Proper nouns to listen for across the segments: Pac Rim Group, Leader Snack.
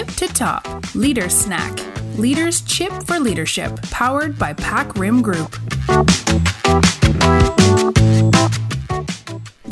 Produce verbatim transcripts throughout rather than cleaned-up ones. tip to top. Leader Snack. Leaders chip for leadership. Powered by Pac Rim Group.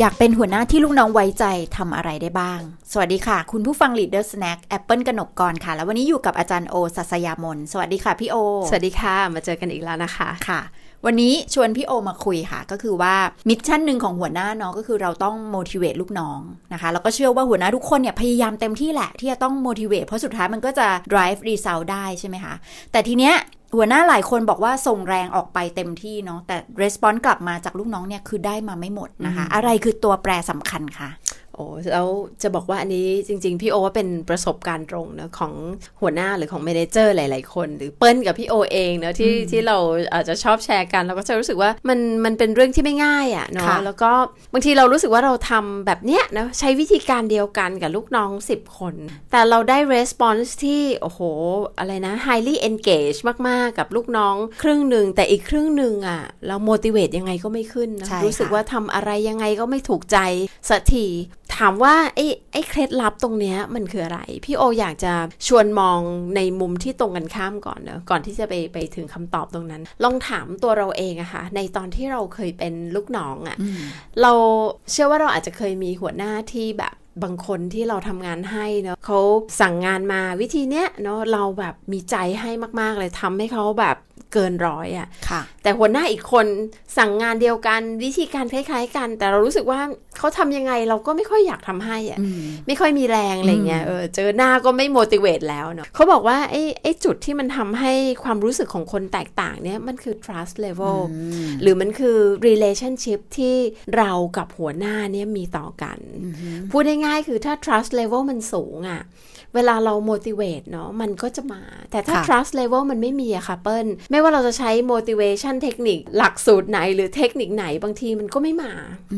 อยากเป็นหัวหน้าที่ลูกน้องไว้ใจทำอะไรได้บ้างสวัสดีค่ะคุณผู้ฟัง Leader Snack แอปเปิ้ลกนกกรค่ะแล้ววันนี้อยู่กับอาจารย์โอศัสยามนสวัสดีค่ะพี่โอสวัสดีค่ะมาเจอกันอีกแล้วนะคะค่ะวันนี้ชวนพี่โอมาคุยค่ะก็คือว่ามิชชั่นหนึ่งของหัวหน้าเนาะก็คือเราต้อง motivate ลูกน้องนะคะแล้วก็เชื่อว่าหัวหน้าทุกคนเนี่ยพยายามเต็มที่แหละที่จะต้อง motivate เพราะสุดท้ายมันก็จะ drive result ได้ใช่ไหมคะแต่ทีเนี้ยหัวหน้าหลายคนบอกว่าส่งแรงออกไปเต็มที่เนาะแต่ response กลับมาจากลูกน้องเนี่ยคือได้มาไม่หมดนะคะอะไรคือตัวแปรสำคัญคะโอ้แล้วจะบอกว่าอันนี้จริงๆพี่โอว่าเป็นประสบการณ์ตรงนะของหัวหน้าหรือของเมเนเจอร์หลายๆคนหรือเปิ้ลกับพี่โอเองนะที่ที่เราอาจจะชอบแชร์กันเราก็จะรู้สึกว่ามันมันเป็นเรื่องที่ไม่ง่ายอ่ะเนาะแล้วก็บางทีเรารู้สึกว่าเราทำแบบเนี้ยนะใช้วิธีการเดียวกันกับลูกน้องสิบคนแต่เราได้ response ที่โอ้โหอะไรนะ highly engage มากๆ ก, กับลูกน้องครึ่งนึงแต่อีกครึ่งนึงอ่ะเรา motivate ยังไงก็ไม่ขึ้นนะรู้สึกว่าทำอะไรยังไงก็ไม่ถูกใจสักทีถามว่าไอ้ไอ้เคล็ดลับตรงเนี้ยมันคืออะไรพี่โออยากจะชวนมองในมุมที่ตรงกันข้ามก่อนเนอะก่อนที่จะไปไปถึงคำตอบตรงนั้นลองถามตัวเราเองอะค่ะในตอนที่เราเคยเป็นลูกน้องอะเราเชื่อว่าเราอาจจะเคยมีหัวหน้าที่แบบบางคนที่เราทำงานให้เนาะเขาสั่งงานมาวิธีเนี้ยเนาะเราแบบมีใจให้มากๆเลยทำให้เขาแบบเกินร้อยอ่ะแต่หัวหน้าอีกคนสั่งงานเดียวกันวิธีการคล้ายๆกันแต่เรารู้สึกว่าเขาทำยังไงเราก็ไม่ค่อยอยากทำให้อ่ะไม่ค่อยมีแรงอะไรเงี้ยเออเจอหน้าก็ไม่ motivate แล้วเนาะเขาบอกว่าไอ้ไอ้จุดที่มันทำให้ความรู้สึกของคนแตกต่างเนี้ยมันคือ trust level หรือมันคือ relationship ที่เรากับหัวหน้าเนี้ยมีต่อกันพูดง่ายๆคือถ้า trust level มันสูงอ่ะเวลาเรา motivate เนาะมันก็จะมาแต่ถ้า trust level มันไม่มีอะค่ะเปิ้ลไม่ว่าเราจะใช้ motivation เทคนิคหลักสูตรไหนหรือเทคนิคไหนบางทีมันก็ไม่มา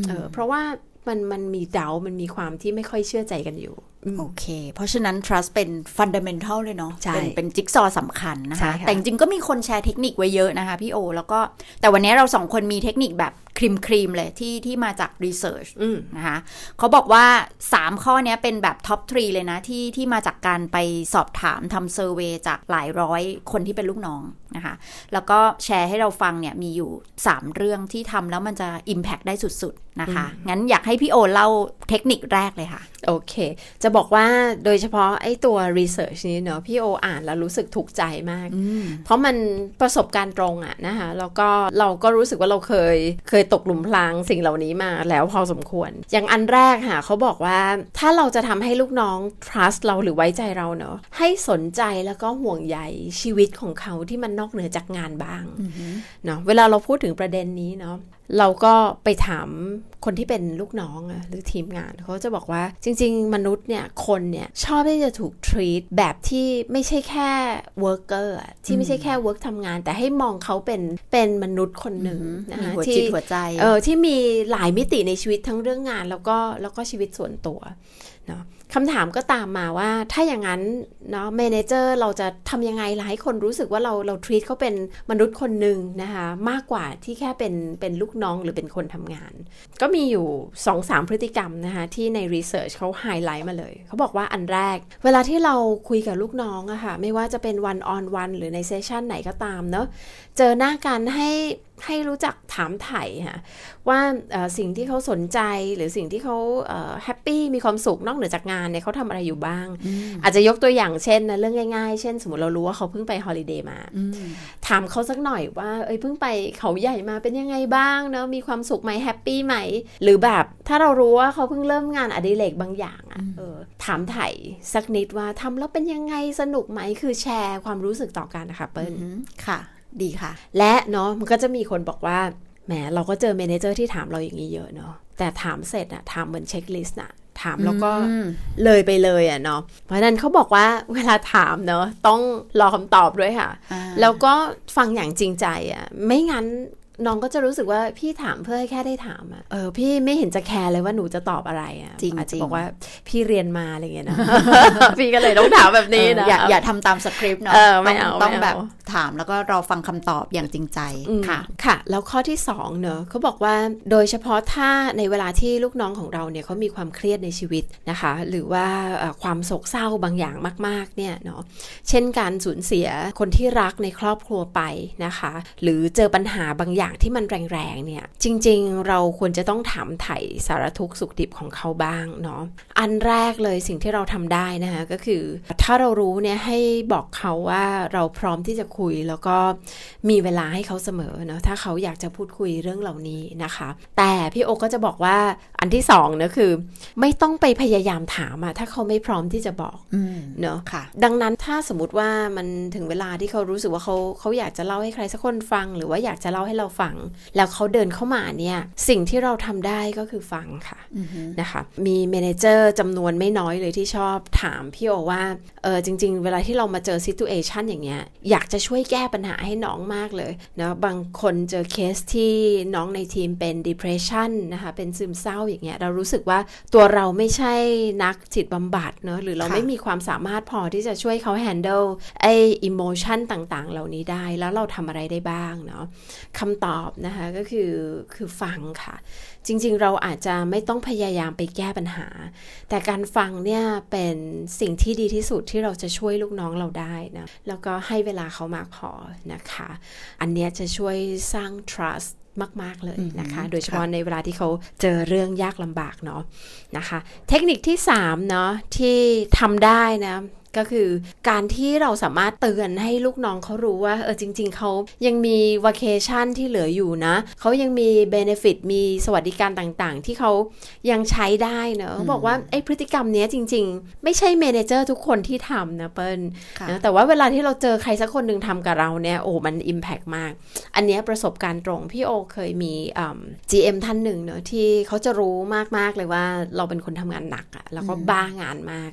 เออเพราะว่ามันมันมี doubt มันมีความที่ไม่ค่อยเชื่อใจกันอยู่โอเคเพราะฉะนั้น trust เป็น fundamental เลยเนาะเป็นเป็นจิ๊กซอว์สำคัญนะคะแต่จริงๆก็มีคนแชร์เทคนิคไว้เยอะนะคะพี่โอแล้วก็แต่วันนี้เราสองคนมีเทคนิคแบบครีมครีมเลยที่ที่มาจาก research นะคะเขาบอกว่าสามข้อนี้เป็นแบบ top สามเลยนะที่ที่มาจากการไปสอบถามทำ survey จากหลายร้อยคนที่เป็นลูกน้องนะคะแล้วก็แชร์ให้เราฟังเนี่ยมีอยู่สามเรื่องที่ทำแล้วมันจะ impact ได้สุดๆนะคะงั้นอยากให้พี่โอเล่าเทคนิคแรกเลยค่ะโอเคจะบอกว่าโดยเฉพาะไอ้ตัว research นี้เนาะพี่โออ่านแล้วรู้สึกถูกใจมากเพราะมันประสบการณ์ตรงอะนะคะแล้วก็เราก็รู้สึกว่าเราเคยเคยตกหลุมพรางสิ่งเหล่านี้มาแล้วพอสมควรอย่างอันแรกค่ะเขาบอกว่าถ้าเราจะทำให้ลูกน้อง trust เราหรือไว้ใจเราเนาะให้สนใจแล้วก็ห่วงใยชีวิตของเขาที่มันนอกเหนือจากงานบ้างเนาะเวลาเราพูดถึงประเด็นนี้เนาะเราก็ไปถามคนที่เป็นลูกน้องหรือทีมงานเขาจะบอกว่าจริงๆมนุษย์เนี่ยคนเนี่ยชอบที่จะถูก treat แบบที่ไม่ใช่แค่ worker ที่ไม่ใช่แค่ work ทำงานแต่ให้มองเขาเป็นเป็นมนุษย์คนหนึ่งนะคะหัวจิตหัวใจเออที่มีหลายมิติในชีวิตทั้งเรื่องงานแล้วก็แล้วก็ชีวิตส่วนตัวเนาะคำถามก็ตามมาว่าถ้าอย่างนั้นเนาะเมเนเจอร์เราจะทำยังไงล่ะให้คนรู้สึกว่าเราเรา treat เขาเป็นมนุษย์คนหนึ่งนะคะมากกว่าที่แค่เป็นเป็นลูกน้องหรือเป็นคนทำงานก็มีอยู่ สองถึงสาม พฤติกรรมนะคะที่ใน research เขา highlight มาเลยเขาบอกว่าอันแรกเวลาที่เราคุยกับลูกน้องอะค่ะไม่ว่าจะเป็น one on one หรือใน session ไหนก็ตามเนาะเจอหน้ากันให้ให้รู้จักถามไถ่ค่ะว่าสิ่งที่เขาสนใจหรือสิ่งที่เขาแฮปปี้มีความสุขนอกเหนือจากงานเนี่ยเขาทำอะไรอยู่บ้าง อ, อาจจะยกตัวอย่างเช่นนะเรื่องง่ายๆเช่นสมมติเรารู้ว่าเขาเพิ่งไปฮอลิเดย์มาถามเขาสักหน่อยว่าเอ้ยเพิ่งไปเขาใหญ่มาเป็นยังไงบ้างเนาะมีความสุขไหมแฮปปี้ไหมหรือแบบถ้าเรารู้ว่าเขาเพิ่งเริ่มงานอดิเรกบางอย่างอ่ะเออถามไถ่สักนิดว่าทำแล้วเป็นยังไงสนุกไหมคือแชร์ความรู้สึกต่อกันนะคะเปิ้ลค่ะดีค่ะและเนาะมันก็จะมีคนบอกว่าแหมเราก็เจอเมเนเจอร์ที่ถามเราอย่างนี้เยอะเนาะแต่ถามเสร็จอะถามเหมือนเช็คลิสต์อะถามแล้วก็เลยไปเลยอะเนาะเพราะนั้นเขาบอกว่าเวลาถามเนาะต้องรอคำตอบด้วยค่ะแล้วก็ฟังอย่างจริงใจอะไม่งั้น น้องก็จะรู้สึกว่าพี่ถามเพื่อให้แค่ได้ถามอ่ะเออพี่ไม่เห็นจะแคร์เลยว่าหนูจะตอบอะไรอ่ะจริงอาจจะบอกว่าพี่เรียนมาอะไรเงี้ยนะ พี่ก็เลยต้องถามแบบนี้นะอย่าอย่าทำตามสคริปต์เนาะต้องแบบถามแล้วก็รอฟังคำตอบอย่างจริงใจค่ะค่ะแล้วข้อที่สองเนอะเขาบอกว่าโดยเฉพาะถ้าในเวลาที่ลูกน้องของเราเนี่ยเขามีความเครียดในชีวิตนะคะหรือว่าความโศกเศร้าบางอย่างมากๆเนี่ยเนาะเช่นการสูญเสียคนที่รักในครอบครัวไปนะคะหรือเจอปัญหาบางอย่างที่มันแรงๆเนี่ยจริงๆเราควรจะต้องถามไถ่สารทุกข์สุขดิบของเขาบ้างเนาะอันแรกเลยสิ่งที่เราทำได้นะคะก็คือถ้าเรารู้เนี่ยให้บอกเขาว่าเราพร้อมที่จะคุยแล้วก็มีเวลาให้เขาเสมอเนาะถ้าเขาอยากจะพูดคุยเรื่องเหล่านี้นะคะแต่พี่โอก็จะบอกว่าอันที่สองเนี่ยคือไม่ต้องไปพยายามถามอะถ้าเขาไม่พร้อมที่จะบอกเนาะค่ะดังนั้นถ้าสมมติว่ามันถึงเวลาที่เขารู้สึกว่าเขาเขาอยากจะเล่าให้ใครสักคนฟังหรือว่าอยากจะเล่าให้เราฟังแล้วเขาเดินเข้ามาเนี่ยสิ่งที่เราทำได้ก็คือฟังค่ะ mm-hmm. นะคะมีเมเนเจอร์จำนวนไม่น้อยเลยที่ชอบถามพี่โอว่าเออจริงๆเวลาที่เรามาเจอซิทูเอชันอย่างเงี้ยอยากจะช่วยแก้ปัญหาให้น้องมากเลยนะบางคนเจอเคสที่น้องในทีมเป็น depression นะคะเป็นซึมเศร้าอย่างเงี้ยเรารู้สึกว่าตัวเราไม่ใช่นักจิตบำบัดเนาะหรือเราไม่มีความสามารถพอที่จะช่วยเขา handle ไอ้ emotion ต่างๆเหล่านี้ได้แล้วเราทำอะไรได้บ้างเนาะคำตอบนะคะก็คือคือฟังค่ะจริงๆเราอาจจะไม่ต้องพยายามไปแก้ปัญหาแต่การฟังเนี่ยเป็นสิ่งที่ดีที่สุดที่เราจะช่วยลูกน้องเราได้นะแล้วก็ให้เวลาเขามากพอนะคะอันเนี้ยจะช่วยสร้าง trustมากๆเลยนะคะโดยเฉพาะในเวลาที่เขาเจอเรื่องยากลำบากเนาะนะคะเทคนิคที่สามเนาะที่ทำได้นะก็คือการที่เราสามารถเตือนให้ลูกน้องเขารู้ว่าเออจริงๆเขายังมีวาเคชั่นที่เหลืออยู่นะเขายังมีเบเนฟิตมีสวัสดิการต่างๆที่เขายังใช้ได้เนอะเขาบอกว่าไอ้พฤติกรรมเนี้ยจริงๆไม่ใช่เมเนเจอร์ทุกคนที่ทำนะเปิ้ลนะแต่ว่าเวลาที่เราเจอใครสักคนหนึ่งทำกับเราเนี่ยโอ้มันอิมแพกมากอันเนี้ยประสบการณ์ตรงพี่โอเคยมี จี เอ็ม ท่านหนึ่งเนอะที่เขาจะรู้มากๆเลยว่าเราเป็นคนทำงานหนักอะแล้วก็บ้างานมาก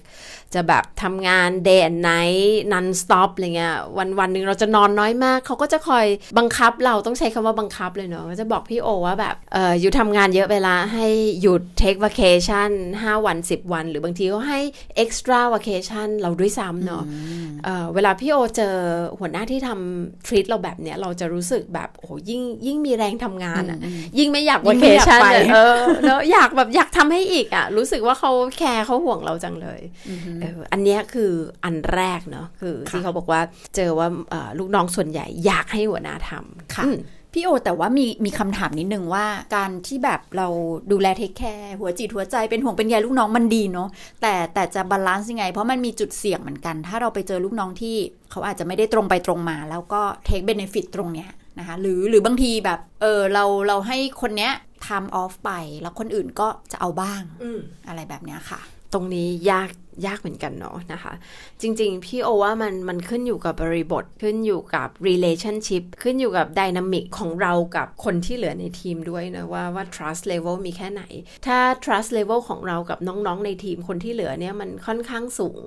จะแบบทำงานday and night non stop อะไรเงี้ยวันวันนึงเราจะนอนน้อยมากเขาก็จะคอยบังคับเราต้องใช้คำว่าบังคับเลยเนาะจะบอกพี่โอว่าแบบเอ่ออยู่ทำงานเยอะเวลาให้หยุด take vacation ห้าวันสิบวันหรือบางทีเขาให้ extra vacation เราด้วยซ้ำเนาะ mm-hmm. เอ่อเวลาพี่โอเจอหัวหน้าที่ทำ treat เราแบบเนี้ยเราจะรู้สึกแบบโอ้ยิ่งยิ่งมีแรงทำงานอ่ะ mm-hmm. ยิ่งไม่อยาก vacation เลยเออเนาะอยากแบบอยากทำให้อีกอ่ะรู้สึกว่าเขาแคร์เขาห่วงเราจังเลย mm-hmm. เอออันเนี้ยคืออันแรกเนาะคือที่เขาบอกว่าเจอว่าลูกน้องส่วนใหญ่อยากให้หัวหน้าทำค่ะพี่โอแต่ว่ามีมีคำถามนิดนึงว่าการที่แบบเราดูแลเทคแคร์หัวจิตหัวใจเป็นห่วงเป็นใยลูกน้องมันดีเนาะแต่แต่จะบาลานซ์ยังไงเพราะมันมีจุดเสี่ยงเหมือนกันถ้าเราไปเจอลูกน้องที่เขาอาจจะไม่ได้ตรงไปตรงมาแล้วก็เทคเบเนฟิตตรงเนี้ยนะคะหรือหรือบางทีแบบเออเราเราให้คนเนี้ยไทม์ออฟไปแล้วคนอื่นก็จะเอาบ้าง อ, อะไรแบบเนี้ยค่ะตรงนี้ยากยากเหมือนกันเนาะนะคะจริงๆพี่โอว่ามันมันขึ้นอยู่กับบริบทขึ้นอยู่กับ relationship ขึ้นอยู่กับ dynamic ของเรากับคนที่เหลือในทีมด้วยนะว่าว่า trust level มีแค่ไหนถ้า trust level ของเรากับน้องๆในทีมคนที่เหลือเนี่ยมันค่อนข้างสูง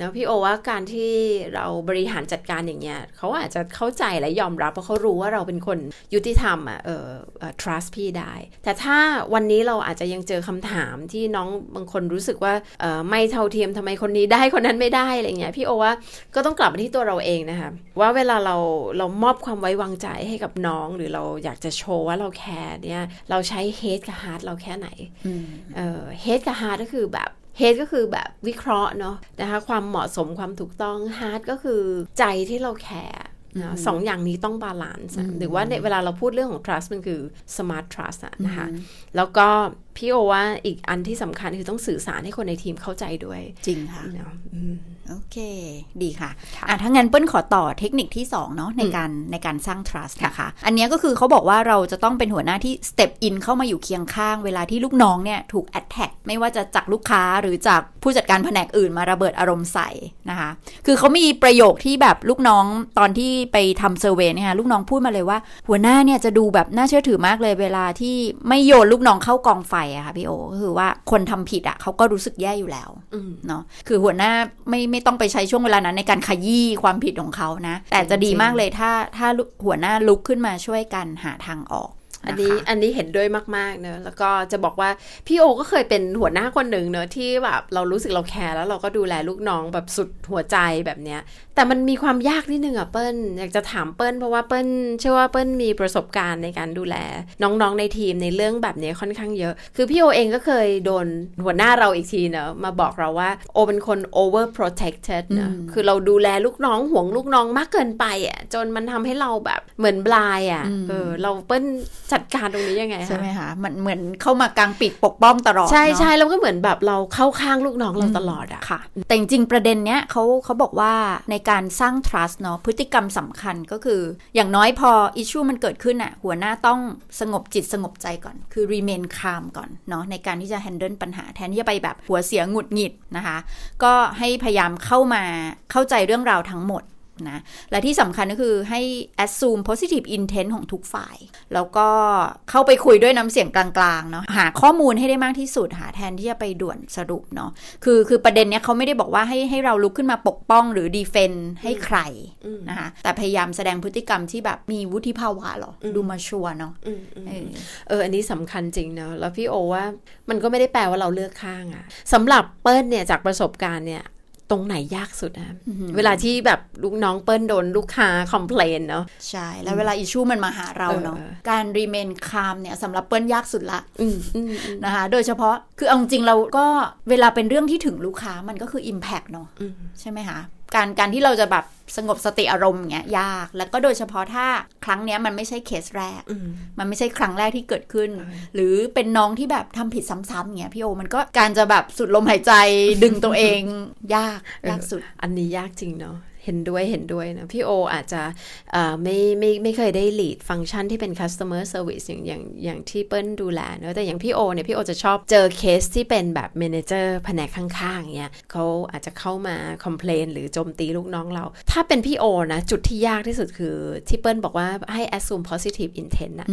นะพี่โอว่าการที่เราบริหารจัดการอย่างเงี้ยเขาอาจจะเข้าใจและยอมรับเพราะเขารู้ว่าเราเป็นคนยุติธรรมอ่ะเออ trust พี่ได้แต่ถ้าวันนี้เราอาจจะยังเจอคำถามที่น้องบางคนรู้สึกว่าเออไม่เท่าที่ทำไมคนนี้ได้คนนั้นไม่ได้อะไรเงี้ยพี่โอว่าก็ต้องกลับมาที่ตัวเราเองนะคะว่าเวลาเราเรามอบความไว้วางใจให้กับน้องหรือเราอยากจะโชว์ว่าเราแคร์เนี่ยเราใช้ head กับ heart เราแค่ไหน เอ่อ head กับ heart ก็คือแบบhead ก็คือแบบวิเคราะห์เนาะนะคะความเหมาะสมความถูกต้อง heart ก็คือใจที่เราแคร์นะสองอย่างนี้ต้องบาลานซ์หรือว่าเวลาเราพูดเรื่องของ trust มันคือ smart trust นะคะแล้วก็พี่โอว่าอีกอันที่สำคัญคือต้องสื่อสารให้คนในทีมเข้าใจด้วยจริงค่ะโอเคดีค่ะอ่ะถ้างั้นเปิ้ลขอต่อเทคนิคที่สองเนาะในการในการสร้าง trust นะคะอันนี้ก็คือเขาบอกว่าเราจะต้องเป็นหัวหน้าที่ step in เข้ามาอยู่เคียงข้างเวลาที่ลูกน้องเนี่ยถูก attack ไม่ว่าจะจากลูกค้าหรือจากผู้จัดการแผนกอื่นมาระเบิดอารมณ์ใส่นะคะคือเขามีประโยคที่แบบลูกน้องตอนที่ไปทำ survey เนี่ยลูกน้องพูดมาเลยว่าหัวหน้าเนี่ยจะดูแบบน่าเชื่อถือมากเลยเวลาที่ไม่โยนลูกน้องเข้ากองไฟ อะค่ะพี่โอก็คือว่าคนทำผิดอะเขาก็รู้สึกแย่อยู่แล้วเนาะคือหัวหน้าไม่ไม่ต้องไปใช้ช่วงเวลานั้นในการขยี้ความผิดของเขานะแต่จะดีมากเลยถ้าถ้าหัวหน้าลุกขึ้นมาช่วยกันหาทางออกอันนี้อันนี้เห็นด้วยมากๆเนอะแล้วก็จะบอกว่าพี่โอก็เคยเป็นหัวหน้าคนหนึ่งเนอะที่แบบเรารู้สึกเราแคร์แล้วเราก็ดูแลลูกน้องแบบสุดหัวใจแบบเนี้ยแต่มันมีความยากนิดนึงอ่ะเปิ้ลอยากจะถามเปิ้ลเพราะว่าเปิ้ลเชื่อว่าเปิ้ลมีประสบการณ์ในการดูแลน้องๆในทีมในเรื่องแบบนี้ค่อนข้างเยอะคือพี่โอเองก็เคยโดนหัวหน้าเราอีกทีเนอะมาบอกเราว่าโอเป็นคน over protected เนอะคือเราดูแลลูกน้องห่วงลูกน้องมากเกินไปอ่ะจนมันทำให้เราแบบเหมือนบลายอ่ะเออเราเปิ้ลจัดการตรงนี้ยังไงใช่ไหมคะมันเหมือนเข้ามากางปีกปกป้องตลอดใช่ใช่แล้วก็เหมือนแบบเราเข้าข้างลูกน้องเราตลอดอะค่ะแต่จริงประเด็นเนี้ยเขาเขาบอกว่าในการสร้าง trust เนาะพฤติกรรมสำคัญก็คืออย่างน้อยพอ issue มันเกิดขึ้นอะหัวหน้าต้องสงบจิตสงบใจก่อนคือ remain calm ก่อนเนาะในการที่จะ handle ปัญหาแทนที่จะไปแบบหัวเสียหงุดหงิดนะคะก็ให้พยายามเข้ามาเข้าใจเรื่องราวทั้งหมดนะและที่สำคัญก็คือให้ assume positive intent ของทุกฝ่ายแล้วก็เข้าไปคุยด้วยน้ำเสียงกลางๆเนาะหาข้อมูลให้ได้มากที่สุดหาแทนที่จะไปด่วนสรุปเนาะคือคือประเด็นเนี้ยเขาไม่ได้บอกว่าให้ให้เราลุกขึ้นมาปกป้องหรือ defend ให้ใครนะคะแต่พยายามแสดงพฤติกรรมที่แบบมีวุฒิภาวะหรอดูมาชัวเนาะเอออันนี้สำคัญจริงเนาะแล้วพี่โอว่ามันก็ไม่ได้แปลว่าเราเลือกข้างอะสำหรับเปิ้ลเนี่ยจากประสบการณ์เนี่ยตรงไหนยากสุดนะ mm-hmm. เวลาที่แบบลูกน้องเปิ้ลโดนลูกค้าคอมเพลนเนาะใช่แล้วเวลาอิชชูมันมาหาเราเนาะการ remain calm เนี่ยสำหรับเปิ้ลยากสุดละ นะคะโดยเฉพาะคือเอาจริงเราก็เวลาเป็นเรื่องที่ถึงลูกค้ามันก็คือ impact เนาะ mm-hmm. ใช่ไหมคะการการที่เราจะแบบสงบสติอารมณ์เงี้ยยากแล้วก็โดยเฉพาะถ้าครั้งเนี้ยมันไม่ใช่เคสแรก ม, มันไม่ใช่ครั้งแรกที่เกิดขึ้นหรือเป็นน้องที่แบบทำผิดซ้ำๆเงี้ยพี่โอมันก็การจะแบบสุดลมหายใจ ดึงตัวเองยากยากสุดอันนี้ยากจริงเนาะเห็นด้วยเห็นด้วยนะพี่โออาจจะไม่ไม่ไม่เคยได้ lead ฟังก์ชันที่เป็น customer service อย่างอย่างอย่างที่เปิ้ลดูแลเนอะแต่อย่างพี่โอเนี่ยพี่โอจะชอบเจอเคสที่เป็นแบบ manager แผนกข้างๆเนี่ยเขาอาจจะเข้ามา complain หรือโจมตีลูกน้องเราถ้าเป็นพี่โอนะจุดที่ยากที่สุดคือที่เปิ้ลบอกว่าให้ assume positive intent นะ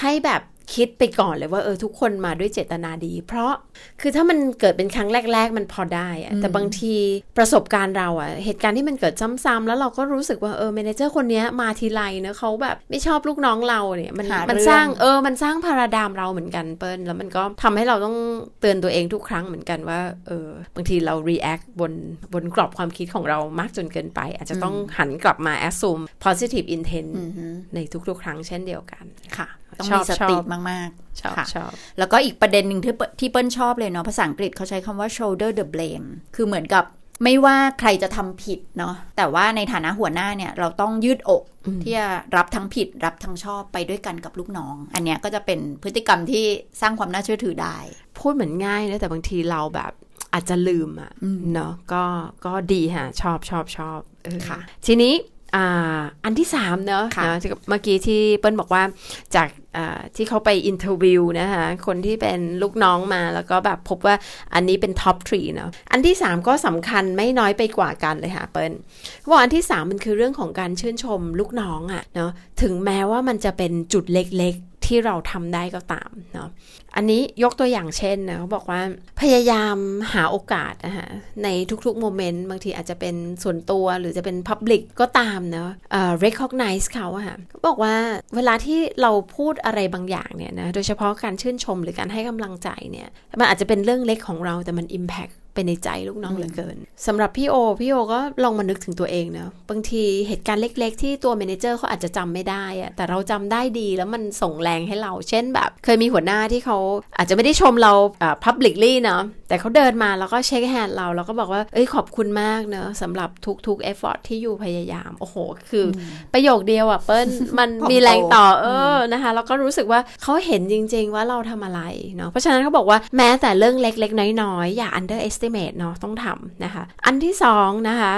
ให้แบบคิดไปก่อนเลยว่าเออทุกคนมาด้วยเจตนาดีเพราะคือถ้ามันเกิดเป็นครั้งแรกๆมันพอได้อะแต่บางทีประสบการณ์เราอะเหตุการณ์ที่มันเกิดซ้ำๆแล้วเราก็รู้สึกว่าเออเมเนเจอร์คนนี้มาทีไรนะเขาแบบไม่ชอบลูกน้องเราเนี่ยมันมันสร้างเออมันสร้างพาราไดม์เราเหมือนกันเปิ้ลแล้วมันก็ทำให้เราต้องเตือนตัวเองทุกครั้งเหมือนกันว่าเออบางทีเรา react บนบนกรอบความคิดของเรามากจนเกินไปอาจจะต้องหันกลับมา assume positive intent ในทุกๆครั้งเช่นเดียวกันค่ะต้องมีสติมากๆชอบชอบแล้วก็อีกประเด็นหนึ่งที่ที่เปิ้ลชอบเลยเนาะภาษาอังกฤษเขาใช้คำว่า shoulder the blame คือเหมือนกับไม่ว่าใครจะทำผิดเนาะแต่ว่าในฐานะหัวหน้าเนี่ยเราต้องยืดอกที่จะรับทั้งผิดรับทั้งชอบไปด้วยกันกับลูกน้องอันเนี้ยก็จะเป็นพฤติกรรมที่สร้างความน่าเชื่อถือได้พูดเหมือนง่ายนะแต่บางทีเราแบบอาจจะลืมอ่ะเนาะก็ก็ดีฮะชอบชอบชอบค่ะทีนี้อ่าอันที่สามเนาะเมื่อกี้ที่เปิ้ลบอกว่าจากที่เขาไปอินเทอร์วิวนะคะคนที่เป็นลูกน้องมาแล้วก็แบบพบว่าอันนี้เป็นท็อปสามเนาะอันที่สามก็สำคัญไม่น้อยไปกว่ากันเลยค่ะเปิ้ลว่าอันที่สามมันคือเรื่องของการชื่นชมลูกน้องอะเนาะถึงแม้ว่ามันจะเป็นจุดเล็กๆที่เราทำได้ก็ตามเนาะอันนี้ยกตัวอย่างเช่นนะเขาบอกว่าพยายามหาโอกาสนะคะในทุกๆโมเมนต์บางทีอาจจะเป็นส่วนตัวหรือจะเป็น public ก็ตามเนาะเอ่อ recognize เขาอะค่ะเขาบอกว่าเวลาที่เราพูดอะไรบางอย่างเนี่ยนะโดยเฉพาะการชื่นชมหรือการให้กำลังใจเนี่ยมันอาจจะเป็นเรื่องเล็กของเราแต่มัน impact ไปในใจลูกน้องเหลือเกินสำหรับพี่โอพี่โอก็ลองมานึกถึงตัวเองนะบางทีเหตุการณ์เล็กๆที่ตัวเมเนเจอร์เขาอาจจะจำไม่ได้อะแต่เราจำได้ดีแล้วมันส่งแรงให้เราเช่นแบบเคยมีหัวหน้าที่เขาอาจจะไม่ได้ชมเราเอ่อ publicly เนาะแต่เขาเดินมาแล้วก็เช็คแฮนด์เราแล้วก็บอกว่าเอ้ยขอบคุณมากเนาะสำหรับทุกๆ effort ที่อยู่พยายามโอ้โหคือประโยคเดียวอ่ะเปิ้ลมันมีแรงต่อเออนะคะแล้วก็รู้สึกว่าเขาเห็นจริงๆว่าเราทำอะไรเนาะเพราะฉะนั้นเขาบอกว่าแม้แต่เรื่องเล็กๆน้อยๆอย่า underestimate เมดเนาะต้องทำนะคะอันที่สองนะคะ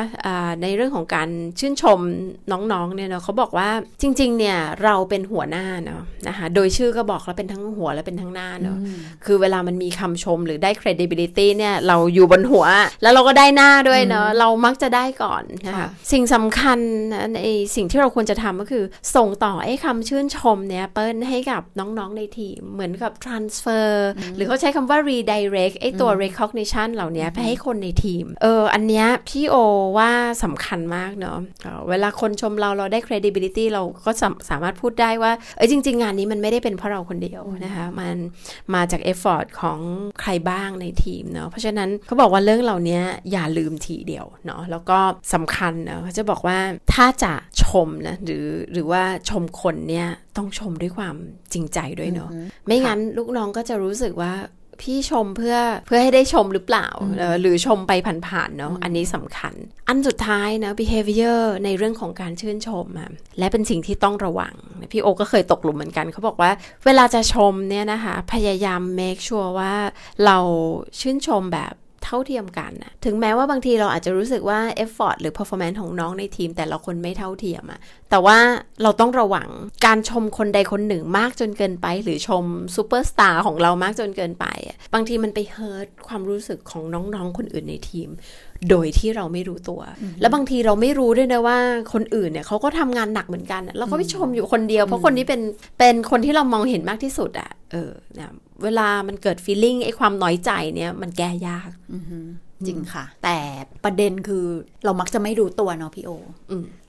ในเรื่องของการชื่นชมน้องๆเนี่ยเนาะเขาบอกว่าจริงๆเนี่ยเราเป็นหัวหน้าเนาะนะคะโดยชื่อก็บอกแล้วเป็นทั้งหัวและเป็นทั้งหน้าเนาะคือเวลามันมีคำชมหรือได้ credibility เนี่ยเราอยู่บนหัวแล้วเราก็ได้หน้าด้วยเนาะเรามักจะได้ก่อนนะคะสิ่งสำคัญในสิ่งที่เราควรจะทำก็คือส่งต่อไอ้คำชื่นชมเนี่ยเปิ้ลให้กับน้องๆในทีมเหมือนกับ transfer หรือเขาใช้คำว่า redirect ไอ้ตัว recognition เหล่านี้ไปให้คนในทีมเอออันเนี้ยพี่โอว่าสำคัญมากเนาะเวลาคนชมเราเราได้ credibility เราก็สา สามารถพูดได้ว่าเอ้ยจริงๆงานนี้มันไม่ได้เป็นเพราะเราคนเดียวนะคะมันมาจาก effort ของใครบ้างในทีมเนาะเพราะฉะนั้นเขาบอกว่าเรื่องเหล่านี้อย่าลืมทีเดียวเนาะแล้วก็สำคัญเนาะเขาจะบอกว่าถ้าจะชมนะหรือหรือว่าชมคนเนี่ยต้องชมด้วยความจริงใจด้วยเนาะไม่งั้นลูกน้องก็จะรู้สึกว่าพี่ชมเพื่อเพื่อให้ได้ชมหรือเปล่าหรือชมไปผ่านๆเนาะอันนี้สำคัญอันสุดท้ายนะ behavior ในเรื่องของการชื่นชมอ่ะและเป็นสิ่งที่ต้องระวังพี่โอก็เคยตกหลุมเหมือนกันเขาบอกว่าเวลาจะชมเนี่ยนะคะพยายาม make sure ว่าเราชื่นชมแบบเท่าเทียมกันนะถึงแม้ว่าบางทีเราอาจจะรู้สึกว่า effort หรือ performance ของน้องในทีมแต่ละคนไม่เท่าเทียมอะแต่ว่าเราต้องระวังการชมคนใดคนหนึ่งมากจนเกินไปหรือชมซูเปอร์สตาร์ของเรามากจนเกินไปบางทีมันไป hurt ความรู้สึกของน้องๆคนอื่นในทีมโดยที่เราไม่รู้ตัวและบางทีเราไม่รู้ด้วยนะว่าคนอื่นเนี่ยเขาก็ทำงานหนักเหมือนกันเราก็ไปชมอยู่คนเดียวเพราะคนนี้เป็นเป็นคนที่เรามองเห็นมากที่สุดอะเออนะเวลามันเกิด feeling ไอ้ความน้อยใจเนี่ยมันแก้ยากจริงค่ะแต่ประเด็นคือเรามักจะไม่รู้ตัวเนาะพี่โอ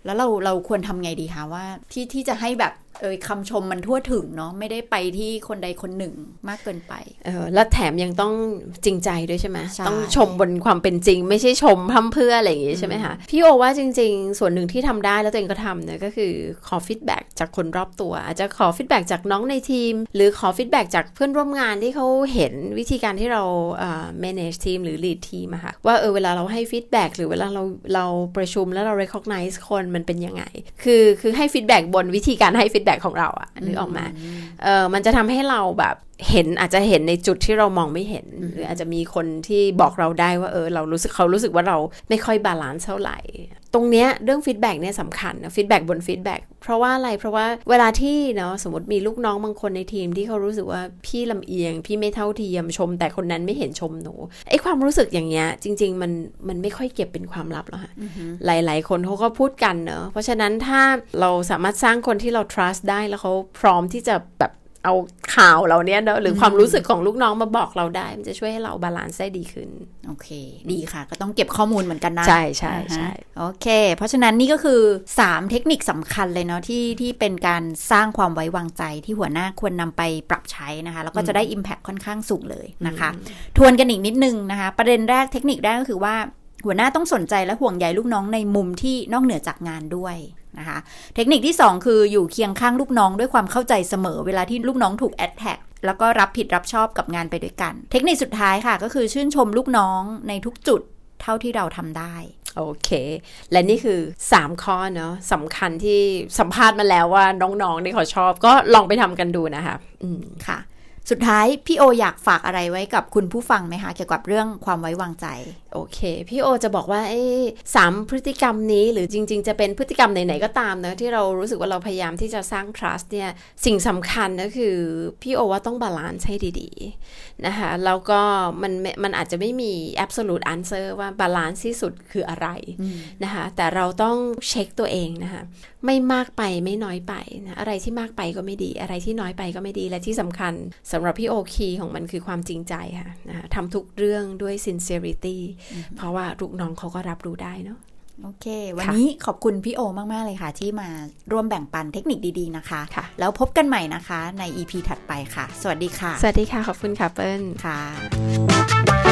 แล้วเราเราควรทำไงดีคะว่าที่ที่จะให้แบบเออคำชมมันทั่วถึงเนาะไม่ได้ไปที่คนใดคนหนึ่งมากเกินไปเออแล้วแถมยังต้องจริงใจด้วยใช่ไหมต้องชมบนความเป็นจริงไม่ใช่ชมพร่ำเพื่ออะไรอย่างงี้ใช่ไหมคะพี่โอว่าจริงๆส่วนหนึ่งที่ทำได้แล้วตัวเองก็ทำเนี่ยก็คือขอฟีดแบ็กจากคนรอบตัวอาจจะขอฟีดแบ็กจากน้องในทีมหรือขอฟีดแบ็กจากเพื่อนร่วมงานที่เขาเห็นวิธีการที่เราเอ่อ manage ทีมหรือ lead ทีมอะค่ะว่าเออเวลาเราให้ฟีดแบ็กหรือเวลาเราเราประชุมแล้วเรา recognize คนมันเป็นยังไงคือคือให้ฟีดแบ็กบนวิธีการให้ฟีดแบ็กของเราอะนึกออกมาเออมันจะทำให้เราแบบเห็นอาจจะเห็นในจุดที่เรามองไม่เห็นหรืออาจจะมีคนที่บอกเราได้ว่าเออเรารู้สึกเขารู้สึกว่าเราไม่ค่อยบาลานซ์เท่าไหร่ตรงเนี้ยเรื่องฟีดแบ็กเนี่ยสำคัญนะฟีดแบ็กบนฟีดแบ็กเพราะว่าอะไรเพราะว่าเวลาที่เนาะสมมติมีลูกน้องบางคนในทีมที่เขารู้สึกว่าพี่ลำเอียงพี่ไม่เท่าเทียมชมแต่คนนั้นไม่เห็นชมหนูไอ้ความรู้สึกอย่างเงี้ยจริงๆมันมันไม่ค่อยเก็บเป็นความลับหรอกค่ะหลายๆคนเขาก็พูดกันเนาะเพราะฉะนั้นถ้าเราสามารถสร้างคนที่เรา trust ได้แล้วเขาพร้อมที่จะแบบเอาข่าวเราเนี่ยหรือความรู้สึกของลูกน้องมาบอกเราได้มันจะช่วยให้เราบาลานซ์ได้ดีขึ้นโอเคดีค่ะก็ต้องเก็บข้อมูลเหมือนกันนะใช่ใช่ใช่โอเคเพราะฉะนั้นนี่ก็คือสามเทคนิคสำคัญเลยเนาะที่ที่เป็นการสร้างความไว้วางใจที่หัวหน้าควรนำไปปรับใช้นะคะแล้วก็จะได้ impact ค่อนข้างสูงเลยนะคะทวนกันอีกนิดนึงนะคะประเด็นแรกเทคนิคแรกก็คือว่าหัวหน้าต้องสนใจและห่วงใยลูกน้องในมุมที่นอกเหนือจากงานด้วยนะคะเทคนิคที่สองคืออยู่เคียงข้างลูกน้องด้วยความเข้าใจเสมอเวลาที่ลูกน้องถูกแอทแทคแล้วก็รับผิดรับชอบกับงานไปด้วยกันเทคนิคสุดท้ายค่ะก็คือชื่นชมลูกน้องในทุกจุดเท่าที่เราทำได้โอเคและนี่คือสามข้อเนาะสำคัญที่สัมภาษณ์มาแล้วว่าน้องๆนี่เขาชอบก็ลองไปทำกันดูนะคะอืมค่ะสุดท้ายพี่โออยากฝากอะไรไว้กับคุณผู้ฟังไหมคะเกี่ยวกับเรื่องความไว้วางใจโอเคพี่โอจะบอกว่าไอ้สามพฤติกรรมนี้หรือจริงๆจะเป็นพฤติกรรมไหนๆก็ตามนะที่เรารู้สึกว่าเราพยายามที่จะสร้าง trust เนี่ยสิ่งสำคัญก็คือพี่โอว่าต้อง balance ให้ดีๆนะคะแล้วก็มันมันอาจจะไม่มี absolute answer ว่า balance ที่สุดคืออะไรนะคะแต่เราต้องเช็คตัวเองนะคะไม่มากไปไม่น้อยไปนะอะไรที่มากไปก็ไม่ดีอะไรที่น้อยไปก็ไม่ดีและที่สำคัญสำหรับพี่โอคีของมันคือความจริงใจค่ะนะทำทุกเรื่องด้วย sincerity เพราะว่าลูกน้องเขาก็รับรู้ได้เนาะโอเควันนี้ขอบคุณพี่โอมากๆเลยค่ะที่มาร่วมแบ่งปันเทคนิคดีๆนะคะแล้วพบกันใหม่นะคะใน อี พี ถัดไปค่ะสวัสดีค่ะสวัสดีค่ะขอบคุณค่ะเปิ้ลค่ะ